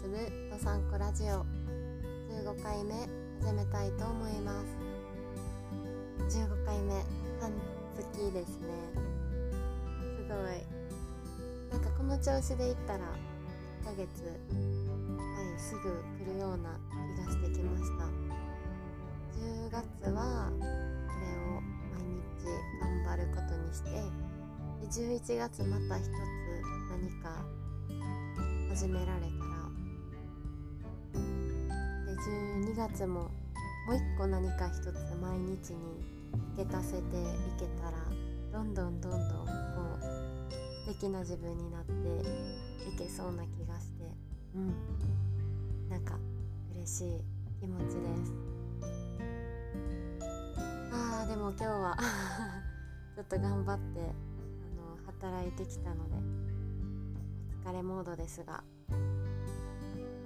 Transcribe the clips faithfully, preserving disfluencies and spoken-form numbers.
すむどさんこラジオじゅうごかいめ始めたいと思います。じゅうごかいめ半月ですね。すごいなんかこの調子でいったらいっかげつ、はい、すぐ来るような気がしてきました。じゅうがつはこれを毎日頑張ることにして、じゅういちがつまた一つ何か始められたらで、じゅうにがつももう一個何か一つ毎日に付け足せていけたらどんどんどんどんこう素敵な自分になっていけそうな気がして、うん、なんか嬉しい気持ちです。あーでも今日はちょっと頑張ってあの働いてきたので疲れモードですが、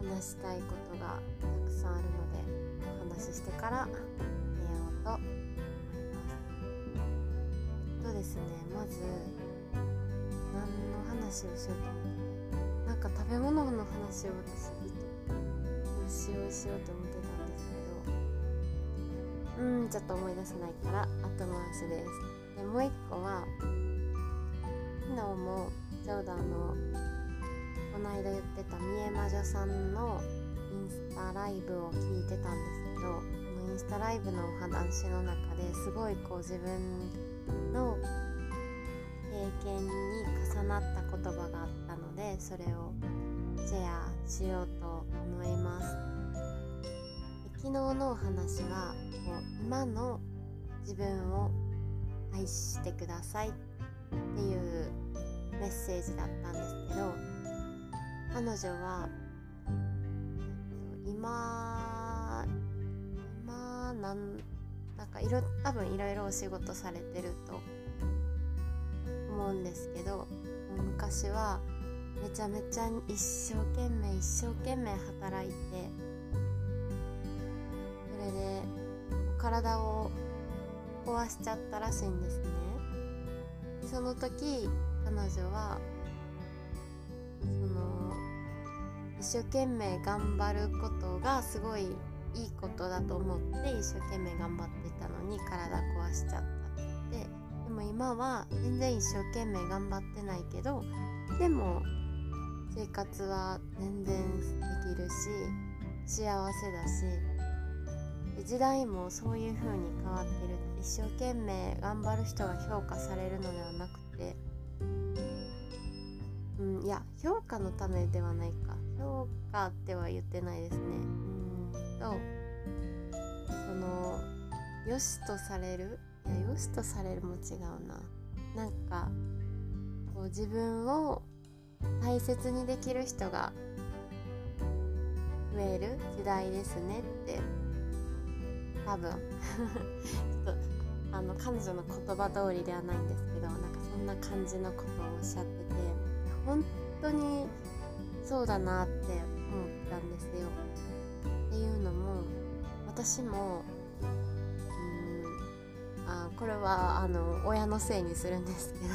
話したいことがたくさんあるのでお話ししてから寝ようと思います。えっとですね、まず何の話をしようと思ってなんか食べ物の話を私ずっとしようしようと思ってたんですけどうんちょっと思い出せないから後回しです。でもう一個は昨日もちょうどあのこの間言ってたみえまじょさんのインスタライブを聞いてたんですけど、このインスタライブのお話の中ですごいこう自分の経験に重なった言葉があったので、それをシェアしようと思います。昨日のお話はこう今の自分を愛してくださいっていうメッセージだったんですけど、彼女は今今なんなんかいろ多分いろいろお仕事されてると思うんですけど、昔はめちゃめちゃ一生懸命一生懸命働いて、それで体を壊しちゃったらしいんですね。その時彼女はその一生懸命頑張ることがすごいいいことだと思って一生懸命頑張ってたのに体壊しちゃったって言って、でも今は全然一生懸命頑張ってないけどでも生活は全然できるし幸せだし、時代もそういう風に変わってる。一生懸命頑張る人が評価されるのではなくて、うん、いや評価のためではないか、評価っては言ってないですね。うんとその良しとされる、いや良しとされるも違うな、なんかこう自分を大切にできる人が増える時代ですねって多分ちょっとあの彼女の言葉通りではないんですけど、なんかそんな感じのことをおっしゃってて、本当にそうだなって思ったんですよ。っていうのも私もうーんあこれはあの親のせいにするんですけど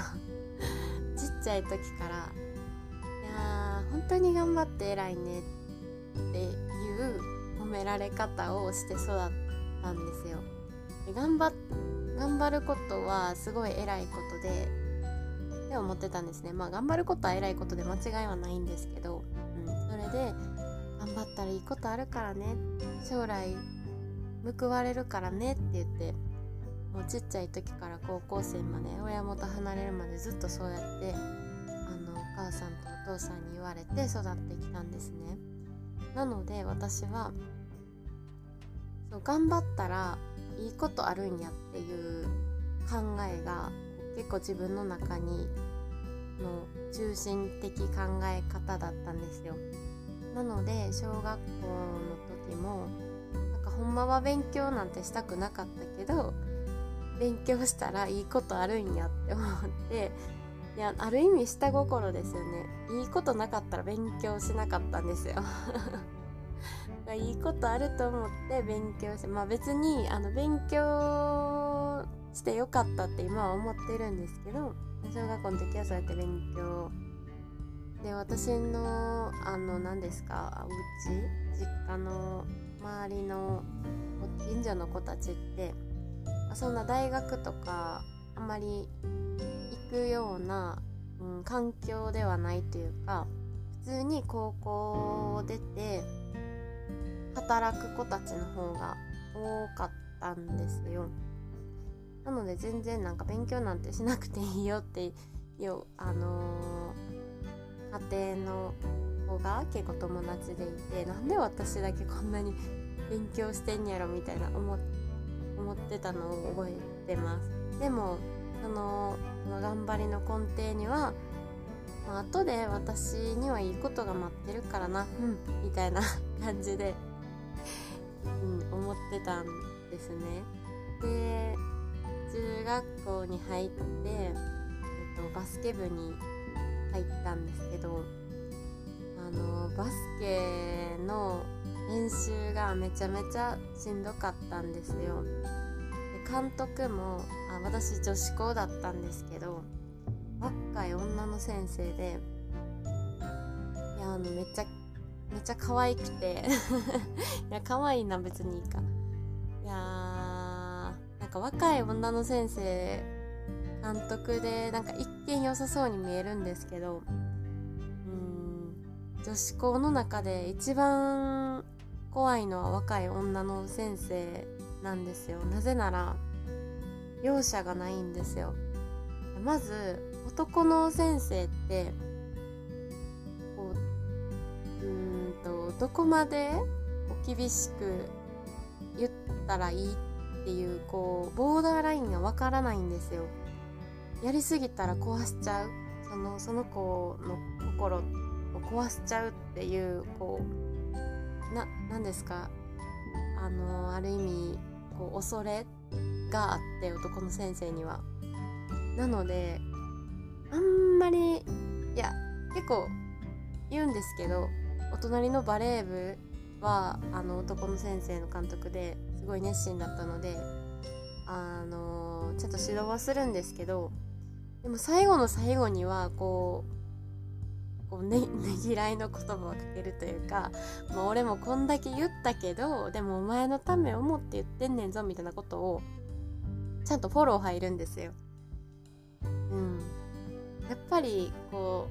ちっちゃい時から「いやー本当に頑張って偉いね」っていう褒められ方をして育ったんですよ。で頑張っ頑張ることはすごい偉いことでって思ってたんですね。まあ頑張ることは偉いことで間違いはないんですけど、うん、それで頑張ったらいいことあるからね、将来報われるからねって言って、もうちっちゃい時から高校生まで親元離れるまでずっとそうやってあのお母さんとお父さんに言われて育ってきたんですね。なので私はそう頑張ったらいいことあるんやっていう考えが結構自分の中にの中心的考え方だったんですよ。なので小学校の時もなんかほんまは勉強なんてしたくなかったけど勉強したらいいことあるんやって思って、いやある意味下心ですよね。いいことなかったら勉強しなかったんですよいいことあると思って勉強して、まあ別にあの勉強してよかったって今は思ってるんですけど、小学校の時はそうやって勉強で、私のあの何ですか、お家、実家の周りの近所の子たちって、そんな大学とかあんまり行くような、うん、環境ではないというか、普通に高校を出て働く子たちの方が多かったんですよ。なので全然なんか勉強なんてしなくていいよってよ、あのー、家庭の子が結構友達でいて、なんで私だけこんなに勉強してんやろみたいな思思ってたのを覚えてます。でもその頑張りの根底には、まあ、後で私にはいいことが待ってるからな、うん、みたいな感じで、うん、思ってたんですね。で、中学校に入って、えっと、バスケ部に入ったんですけど、あのバスケの練習がめちゃめちゃしんどかったんですよ。で、監督もあ私女子校だったんですけど、若い女の先生で、いやあのめっちゃめっちゃ可愛くていや可愛いな別にいいか、いやなんか若い女の先生監督でなんか一見良さそうに見えるんですけど、うーん女子校の中で一番怖いのは若い女の先生なんですよ。なぜなら容赦がないんですよ。まず男の先生ってこう、うーんとどこまで厳しく言ったらいいっていうこうボーダーラインがわからないんですよ。やりすぎたら壊しちゃう、その、その子の心を壊しちゃうっていうこうな、なんですか、あのある意味こう恐れがあって男の先生には。なのであんまり、いや結構言うんですけど、お隣のバレー部はあの男の先生の監督ですごい熱心だったので、あのちょっと指導はするんですけど、でも最後の最後にはこう、こうね、ねぎらいの言葉をかけるというか、まあ、俺もこんだけ言ったけどでもお前のためを思って言ってんねんぞみたいなことをちゃんとフォロー入るんですよ。うん、やっぱりこ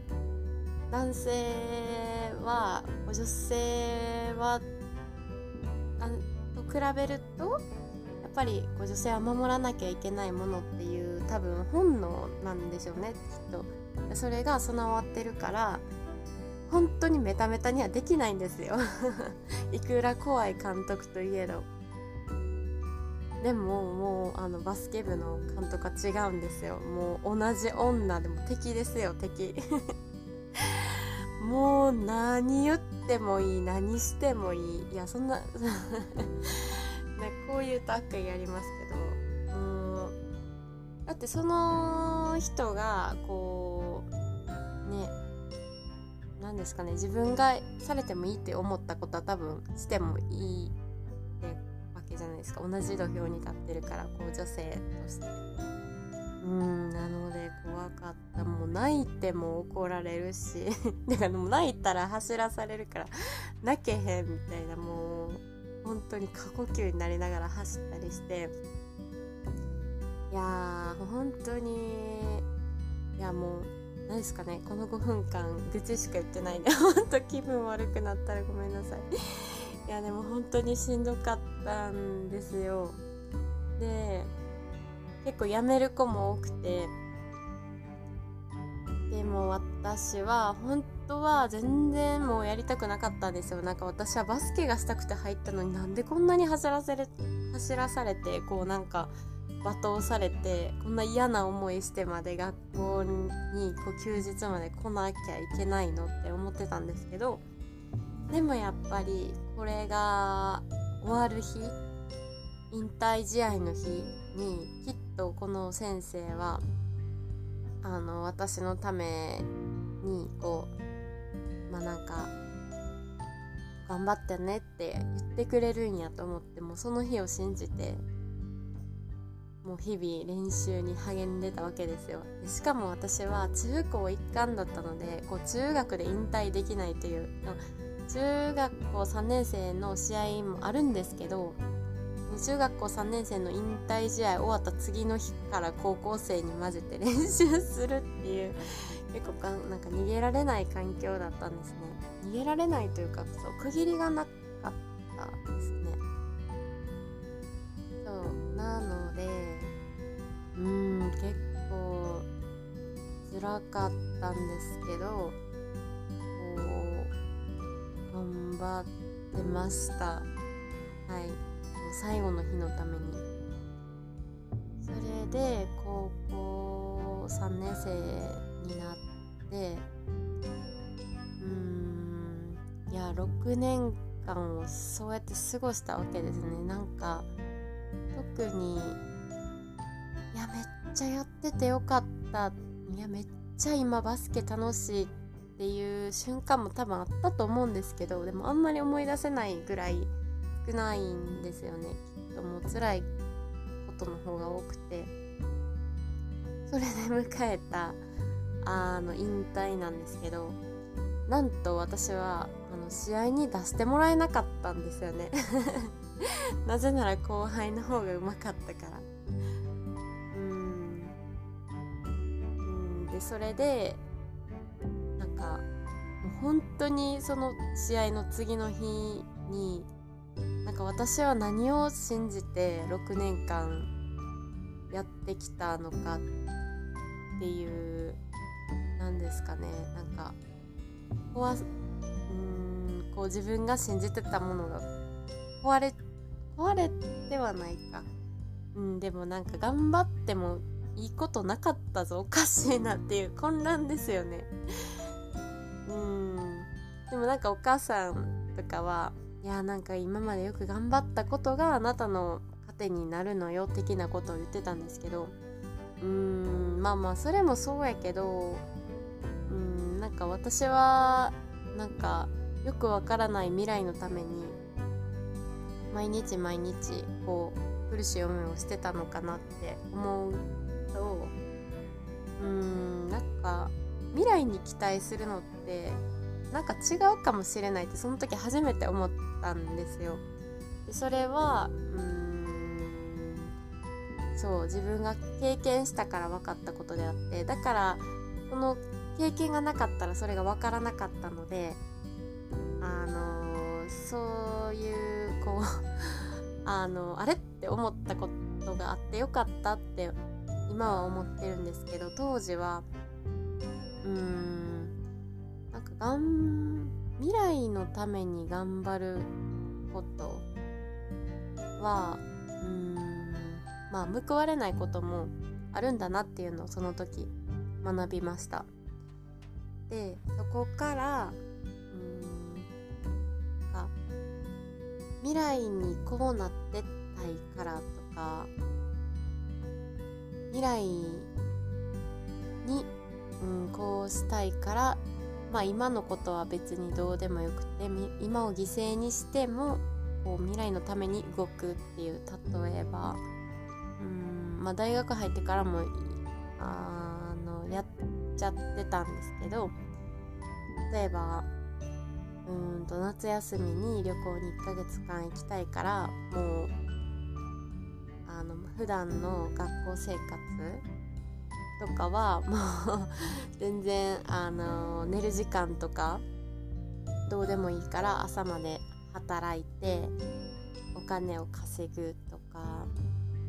う男性は女性はあと比べるとやっぱりこう女性は守らなきゃいけないものっていう多分本能なんでしょうねきっと。それが備わってるから本当にメタメタにはできないんですよいくら怖い監督といえど。でももうあのバスケ部の監督は違うんですよ。もう同じ女でも敵ですよ敵もう何言ってもいい、何してもいい、いやそんな、ね、こういうと悪意ありますけど、うんだってその人がこうね、なんですかね、自分がされてもいいって思ったことは多分してもいいじゃないですか。同じ土俵に立ってるからこう女性として、うん、なので怖かった。もう泣いても怒られるしだからもう泣いたら走らされるから泣けへんみたいな、もう本当に過呼吸になりながら走ったりして、いや本当に、いやもう何ですかね、このごふんかん愚痴しか言ってないで本当気分悪くなったらごめんなさいいやでも本当にしんどかったんですよ。で、結構辞める子も多くて、でも私は本当は全然もうやりたくなかったんですよ。なんか私はバスケがしたくて入ったのに、なんでこんなに走らせれ、走らされて、こうなんか罵倒されて、こんな嫌な思いしてまで学校にこう休日まで来なきゃいけないのって思ってたんですけど、でもやっぱりこれが終わる日、引退試合の日にきっとこの先生はあの私のためにこう、まあなんか頑張ってねって言ってくれるんやと思って、もうその日を信じて、もう日々練習に励んでたわけですよ。しかも私は中高一貫だったので、こう中学で引退できないという、中学校さんねん生の試合もあるんですけど、中学校さんねん生の引退試合終わった次の日から高校生に混ぜて練習するっていう、結構かなんか逃げられない環境だったんですね。逃げられないというか、そう区切りがなかったですね。そうなので、うーん結構辛かったんですけど、こう頑張ってました。はい、最後の日のために。それで高校さんねん生になって、うーん、いやろくねんかんをそうやって過ごしたわけですね。なんか特にいやめっちゃやっててよかった、いやめっちゃ今バスケ楽しいっていう瞬間も多分あったと思うんですけど、でもあんまり思い出せないぐらい少ないんですよね。きっともう辛いことの方が多くて、それで迎えた。あの引退なんですけど、なんと私はあの試合に出してもらえなかったんですよねなぜなら後輩の方がうまかったから。うーんうんでそれでなんかもう本当にその試合の次の日になんか私は何を信じてろくねんかんやってきたのかっていうなんですかね、なんかこわうーんこう自分が信じてたものが壊れ壊れてはないか、うん、でもなんか頑張ってもいいことなかったぞ、おかしいなっていう混乱ですよねうーんでもなんかお母さんとかは、いやなんか今までよく頑張ったことがあなたの糧になるのよ的なことを言ってたんですけど、うーんまあまあそれもそうやけど、なんか私はなんかよくわからない未来のために毎日毎日こう苦しい思いをしてたのかなって思うと、うーんなんか未来に期待するのってなんか違うかもしれないってその時初めて思ったんですよ。でそれはうーんそう自分が経験したから分かったことであって、だからその経験がなかったらそれが分からなかったので、あのー、そういうこうあのー、あれって思ったことがあってよかったって今は思ってるんですけど、当時はうーんなんかがん未来のために頑張ることはうーんまあ報われないこともあるんだなっていうのをその時学びました。でそこからうーんか未来にこうなってったいからとか未来に、うん、こうしたいから、まあ、今のことは別にどうでもよくて今を犠牲にしてもこう未来のために動くっていう、例えばうーん、まあ、大学入ってからもあのやってちゃってたんですけど、例えばうーんと夏休みに旅行にいっかげつかん行きたいから、もうあの普段の学校生活とかはもう全然あの寝る時間とかどうでもいいから朝まで働いてお金を稼ぐとか、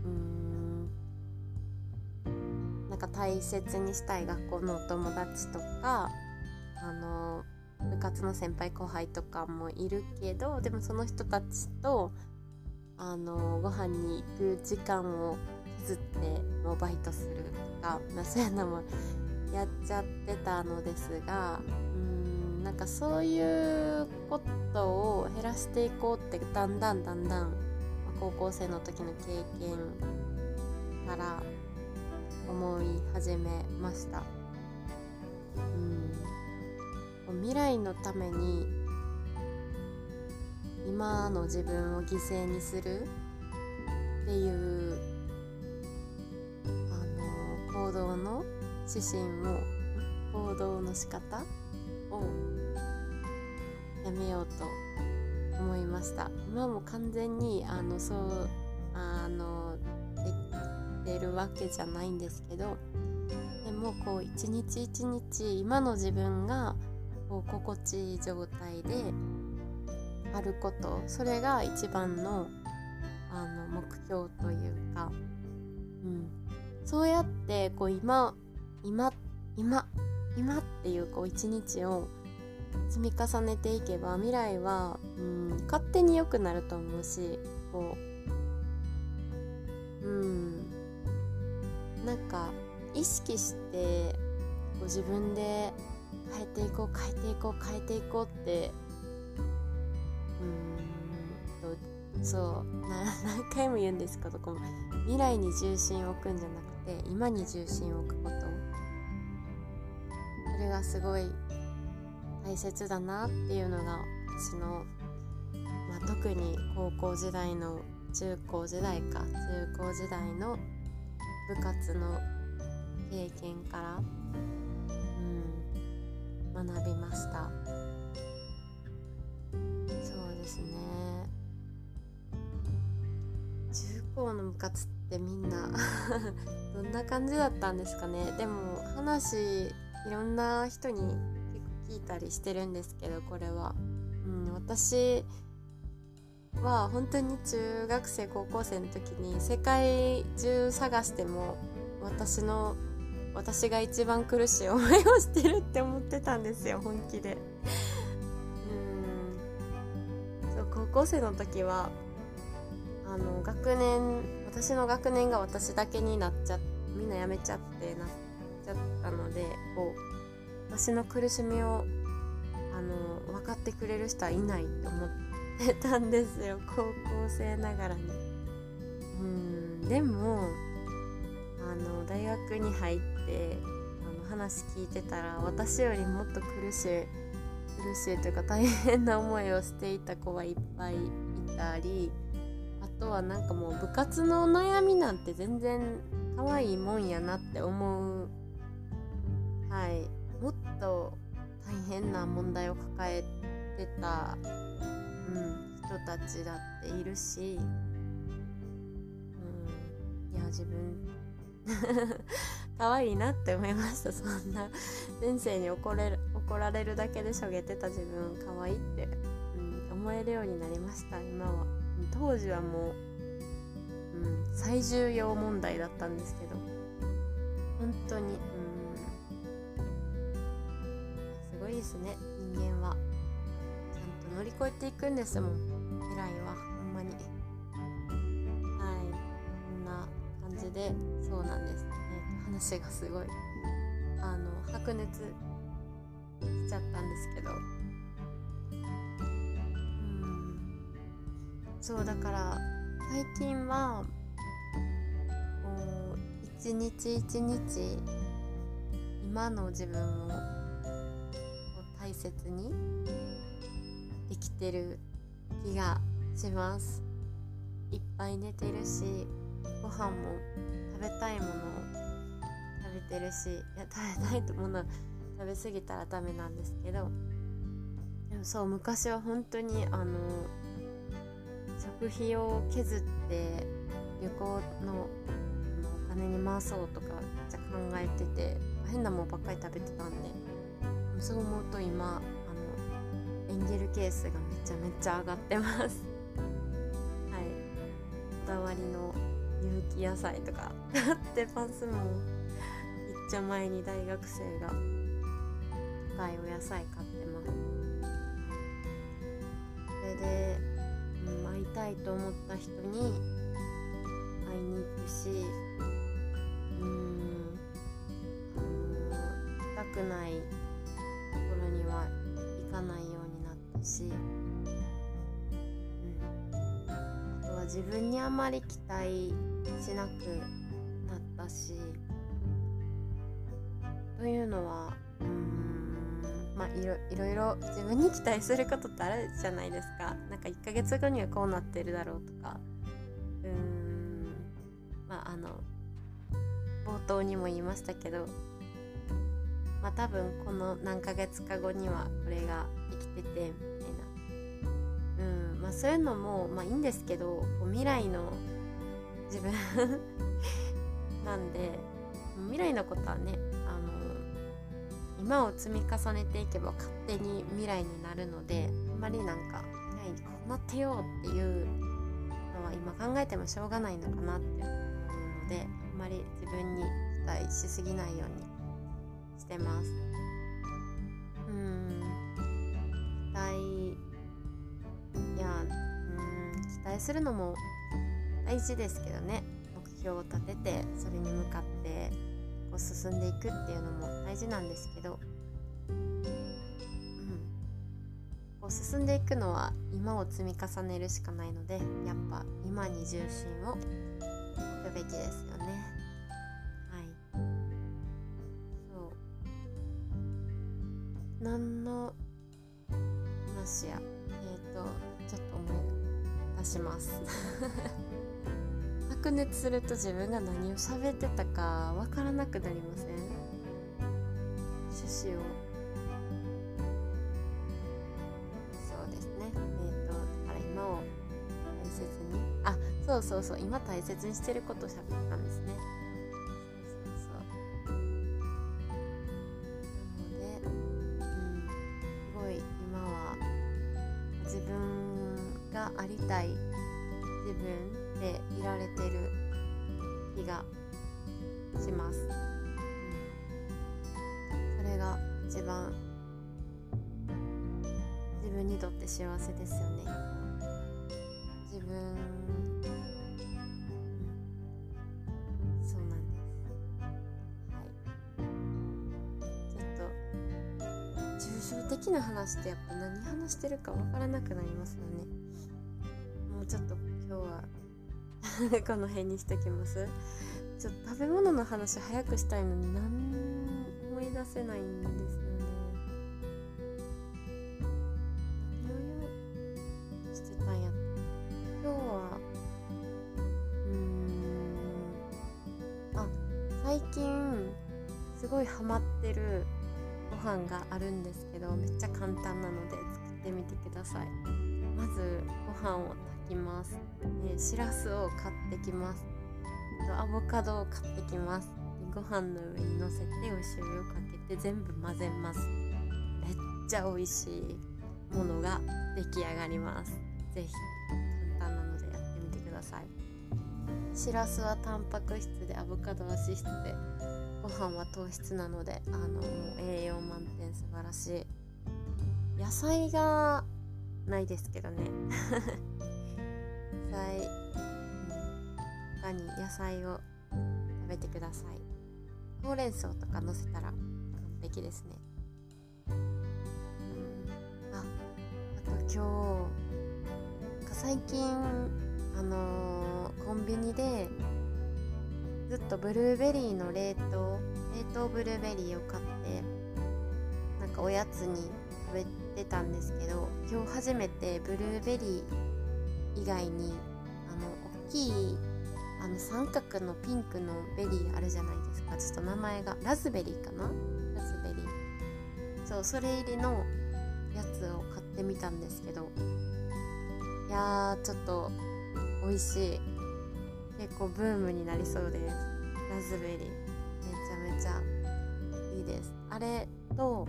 うーんなんか大切にしたい学校のお友達とかあの部活の先輩後輩とかもいるけど、でもその人たちとあのご飯に行く時間を削ってもうバイトするとか、まあ、そういうのもやっちゃってたのですが、うーんなんかそういうことを減らしていこうってだんだんだんだん高校生の時の経験から思い始めました。うん、未来のために今の自分を犠牲にするっていう行動の指針も行動の仕方をやめようと思いました。今も完全にあのそうあのできてるわけじゃないんですけど、でもこう一日一日今の自分がこう心地いい状態であること、それが一番の、あの目標というか、うん、そうやってこう今今今今っていうこう一日を積み重ねていけば未来は、うん、勝手に良くなると思うし、こう、うん、なんか意識してこう自分で変えていこう変えていこう変えていこうってうーんとそうな何回も言うんですけど、この未来に重心を置くんじゃなくて今に重心を置くこと、それがすごい大切だなっていうのが私の、まあ、特に高校時代の中高時代か中高時代の部活の経験から、うん、学びました。そうですね、中高の部活ってみんなどんな感じだったんですかね。でも話いろんな人に結構聞いたりしてるんですけど、これは、うん、私は本当に中学生高校生の時に世界中探しても私の私が一番苦しい思いをしてるって思ってたんですよ、本気で。うん、そう、高校生の時はあの学年私の学年が私だけになっちゃってみんな辞めちゃってなっちゃったので、こう私の苦しみをあの分かってくれる人はいないと思ってたんですよ、高校生ながらに。うん、でもあの大学に入ってあの話聞いてたら、私よりもっと苦しい苦しいというか大変な思いをしていた子はいっぱいいたり、あとはなんかもう部活の悩みなんて全然可愛いもんやなって思う、はい、もっと大変な問題を抱えてた、うん、人たちだっているし、うん、いや自分可愛いなって思いました。そんな先生に怒れる怒られるだけでしょげてた自分可愛いって、うん、思えるようになりました。今は当時はもう、うん、最重要問題だったんですけど、本当に、うん、すごいですね、人間はちゃんと乗り越えていくんですもん、未来はほんまに。でそうなんです、ね、話がすごいあの白熱しちゃったんですけど、うん、そうだから最近はこう一日一日今の自分を大切にできてる気がします。いっぱい寝てるし、ご飯も食べたいものを食べてるし、いや食べたいもの食べ過ぎたらダメなんですけど、でもそう昔は本当にあの食費を削って旅行のお金に回そうとかじゃ考えてて変なもんばっかり食べてたんで、そう思うと今あのエンゲル係数がめちゃめちゃ上がってますはい、こだわりの有機野菜とか買ってますもん。いっちゃ前に大学生が高いお野菜買ってます。それで、うん、会いたいと思った人に会いに行くし、うーん、あの行きたくないところには行かないようになったし、うん、あとは自分にあまり期待しなくなったし、というのはうーん、まあ、いろ、いろいろ自分に期待することってあるじゃないですか。なんかいっかげつごにはこうなってるだろうとか、うーん、まああの冒頭にも言いましたけど、まあ多分この何ヶ月か後にはこれが生きててみたいな、うんまあ、そういうのもまあいいんですけど、未来の自分なんで、未来のことはね、あの今を積み重ねていけば勝手に未来になるので、あんまりなんか未来にこうなってよっていうのは今考えてもしょうがないのかなっていうので、あんまり自分に期待しすぎないようにしてます。うーん期待いやうーん期待するのも大事ですけどね、目標を立ててそれに向かってこう進んでいくっていうのも大事なんですけど、うん、こう進んでいくのは今を積み重ねるしかないので、やっぱ今に重心を置くべきですよね。はい、そう何の話やえーとちょっと思い出します白熱すると自分が何を喋ってたかわからなくなりません？趣旨をそうですね、えーと、だから今を大切にあ、そうそうそう今大切にしてることを喋ったんですね。そうそうそうなので、うん、すごい今は自分がありたい自分でいられてる気がします、うん、それが一番自分にとって幸せですよね。自分、うん、そうなんです、はい、ちょっと抽象的な話ってやっぱ何話してるか分からなくなりますよね。もうちょっと今日はこの辺にしときます。ちょっと食べ物の話早くしたいのに何も思い出せないんですよね。何をしてたんや今日は。うーんあ最近すごいハマってるご飯があるんですけど、めっちゃ簡単なので作ってみてください。まずご飯をきます、えー、しらすを買ってきます。アボカドを買ってきます。ご飯の上にのせてお醤油をかけて全部混ぜます。めっちゃ美味しいものが出来上がります。ぜひ簡単なのでやってみてください。しらすはタンパク質で、アボカドは脂質で、ご飯は糖質なので、あの栄養満点、素晴らしい。野菜がないですけどね野菜、他に野菜を食べてください。ほうれん草とかのせたら完璧ですね。うん、あ、あと今日最近あのー、コンビニでずっとブルーベリーの冷凍冷凍ブルーベリーを買ってなんかおやつに食べてたんですけど、今日初めてブルーベリー以外にあの大きいあの三角のピンクのベリーあるじゃないですか。ちょっと名前がラズベリーかな、ラズベリーそうそれ入りのやつを買ってみたんですけど、いやーちょっと美味しい。結構ブームになりそうです。ラズベリーめちゃめちゃいいです。あれと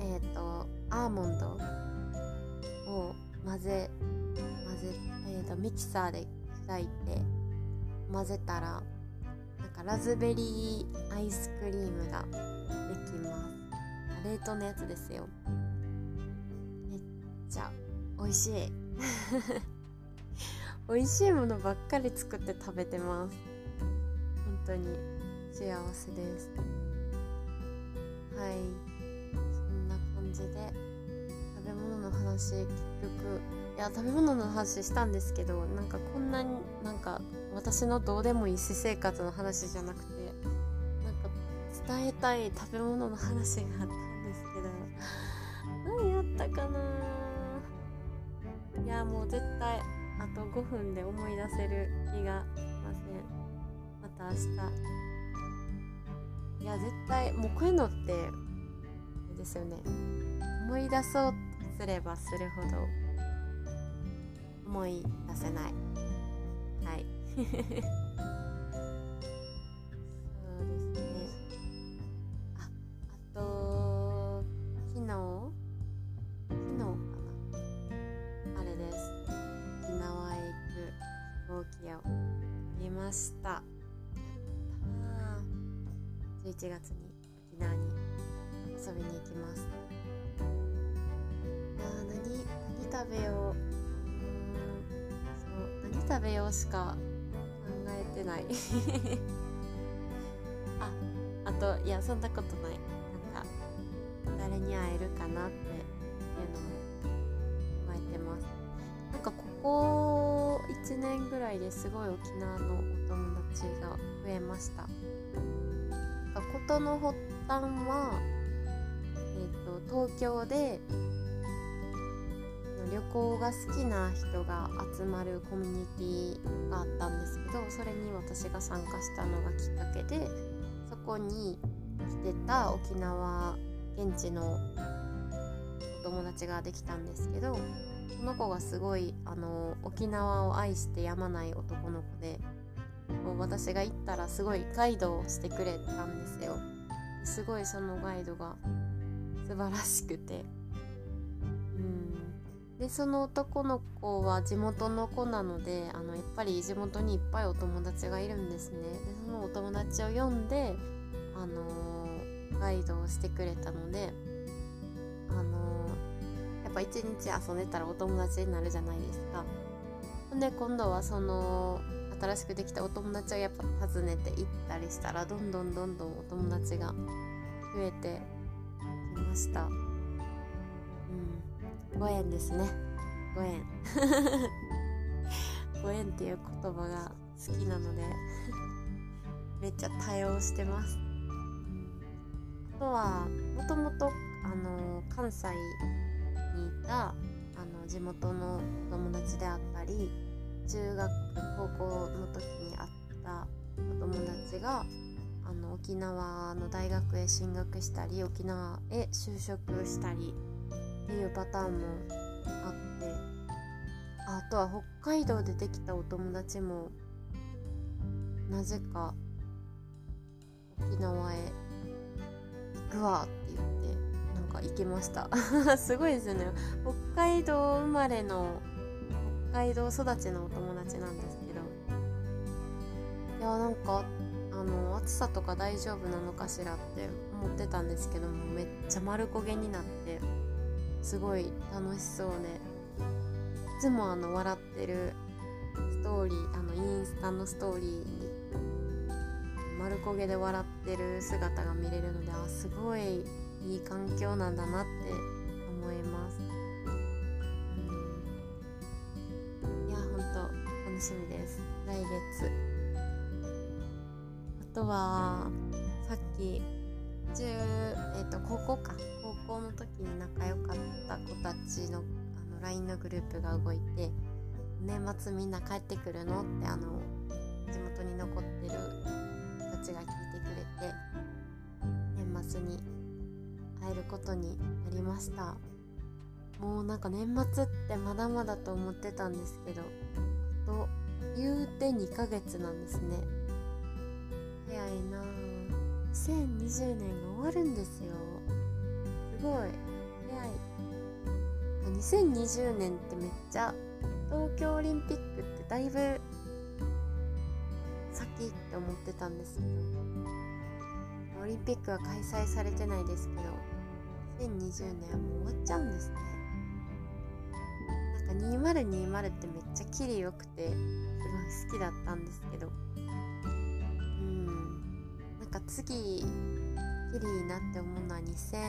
えっとアーモンドを混ぜ混ぜえー、とミキサーで砕いて混ぜたらなんかラズベリーアイスクリームができます。冷凍のやつですよ。めっちゃ美味しい美味しいものばっかり作って食べてます。本当に幸せです。はい、そんな感じで食べ物の話、結局いや食べ物の話したんですけど、なんかこんなになんか私のどうでもいい私生活の話じゃなくて、なんか伝えたい食べ物の話があったんですけど、何やったかな。いやもう絶対あとごふんで思い出せる気がしません。また明日いや絶対もうこういうのってですよね、思い出そうとすればするほど思い出せない。はいそうですね。あ、あと昨日昨日かな、あれです、沖縄へ行く飛行機を取りました。じゅういちがつに沖縄に遊びに行きます。あ、何、何食べよう、 うーん、そう、何食べようしか考えてないあ、あといやそんなことない、なんか誰に会えるかなっていうのも考えてます。なんかここいちねんぐらいですごい沖縄のお友達が増えました。ことの発端は、えー、と東京で旅行が好きな人が集まるコミュニティがあったんですけど、それに私が参加したのがきっかけで、そこに来てた沖縄現地のお友達ができたんですけど、その子がすごいあの沖縄を愛してやまない男の子で、もう私が行ったらすごいガイドをしてくれたんですよ。すごいそのガイドが素晴らしくて、うん、でその男の子は地元の子なので、あのやっぱり地元にいっぱいお友達がいるんですね。でそのお友達を呼んで、あのー、ガイドをしてくれたので、あのー、やっぱ一日遊んでたらお友達になるじゃないですか。で今度はその新しくできたお友達をやっぱ訪ねて行ったりしたら、どんどんどんどんお友達が増えてきました。うん、ご縁ですね、ご縁ご縁っていう言葉が好きなのでめっちゃ対応してます。あとはもともとあの関西にいたあの地元のお友達であったり、中学高校の時に会ったお友達があの沖縄の大学へ進学したり、沖縄へ就職したりっていうパターンもあって、あとは北海道でできたお友達もなぜか沖縄へ行くわって言ってなんか行きましたすごいですね、北海道生まれの北海道育ちのお友達なんですけど、いやなんかあの暑さとか大丈夫なのかしらって思ってたんですけども、めっちゃ丸焦げになってすごい楽しそうで、いつもあの笑ってるストーリー、あのインスタのストーリーに丸焦げで笑ってる姿が見れるので、あ、すごいいい環境なんだなって思います。楽しみです、来月。あとはさっき中、えー、と高校か高校の時に仲良かった子たち の, あの ライン のグループが動いて、年末みんな帰ってくるのってあの地元に残ってる子たちが聞いてくれて、年末に会えることになりました。もうなんか年末ってまだまだと思ってたんですけど、と言うてにかげつなんですね。早いなぁ、にせんにじゅうねんが終わるんですよ。すごい早い。にせんにじゅうねんってめっちゃ東京オリンピックってだいぶ先って思ってたんですけど、オリンピックは開催されてないですけど、にせんにじゅうねんはもう終わっちゃうんですね。にせんにじゅうってめっちゃキリ良くてすごい好きだったんですけど、うん、なんか次キリいいなって思うのはにせん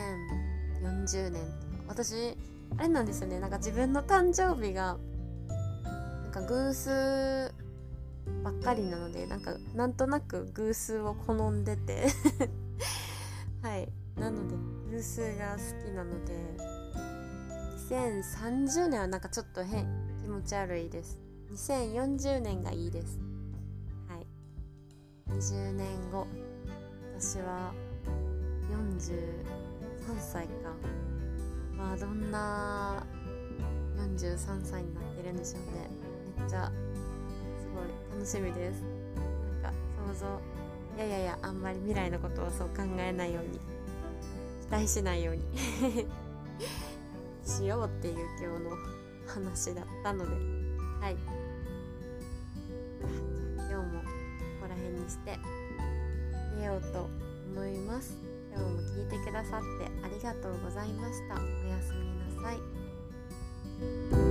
よんじゅうねんとか。私あれなんですよね、なんか自分の誕生日がなんか偶数ばっかりなので、なんかなんとなく偶数を好んでてはい、なので偶数が好きなので。にせんさんじゅうねんはなんかちょっと変、気持ち悪いです。にせんよんじゅうねんがいいです。はい、にじゅうねんご、私はよんじゅうさんさいかはどんなよんじゅうさんさいになってるんでしょうね。めっちゃすごい楽しみです。なんか想像いやいやいやあんまり未来のことをそう考えないように、期待しないようにしようっていう今日の話だったので、はい、じゃあ今日もここら辺にして寝ようと思います。今日も聞いてくださってありがとうございました。おやすみなさい。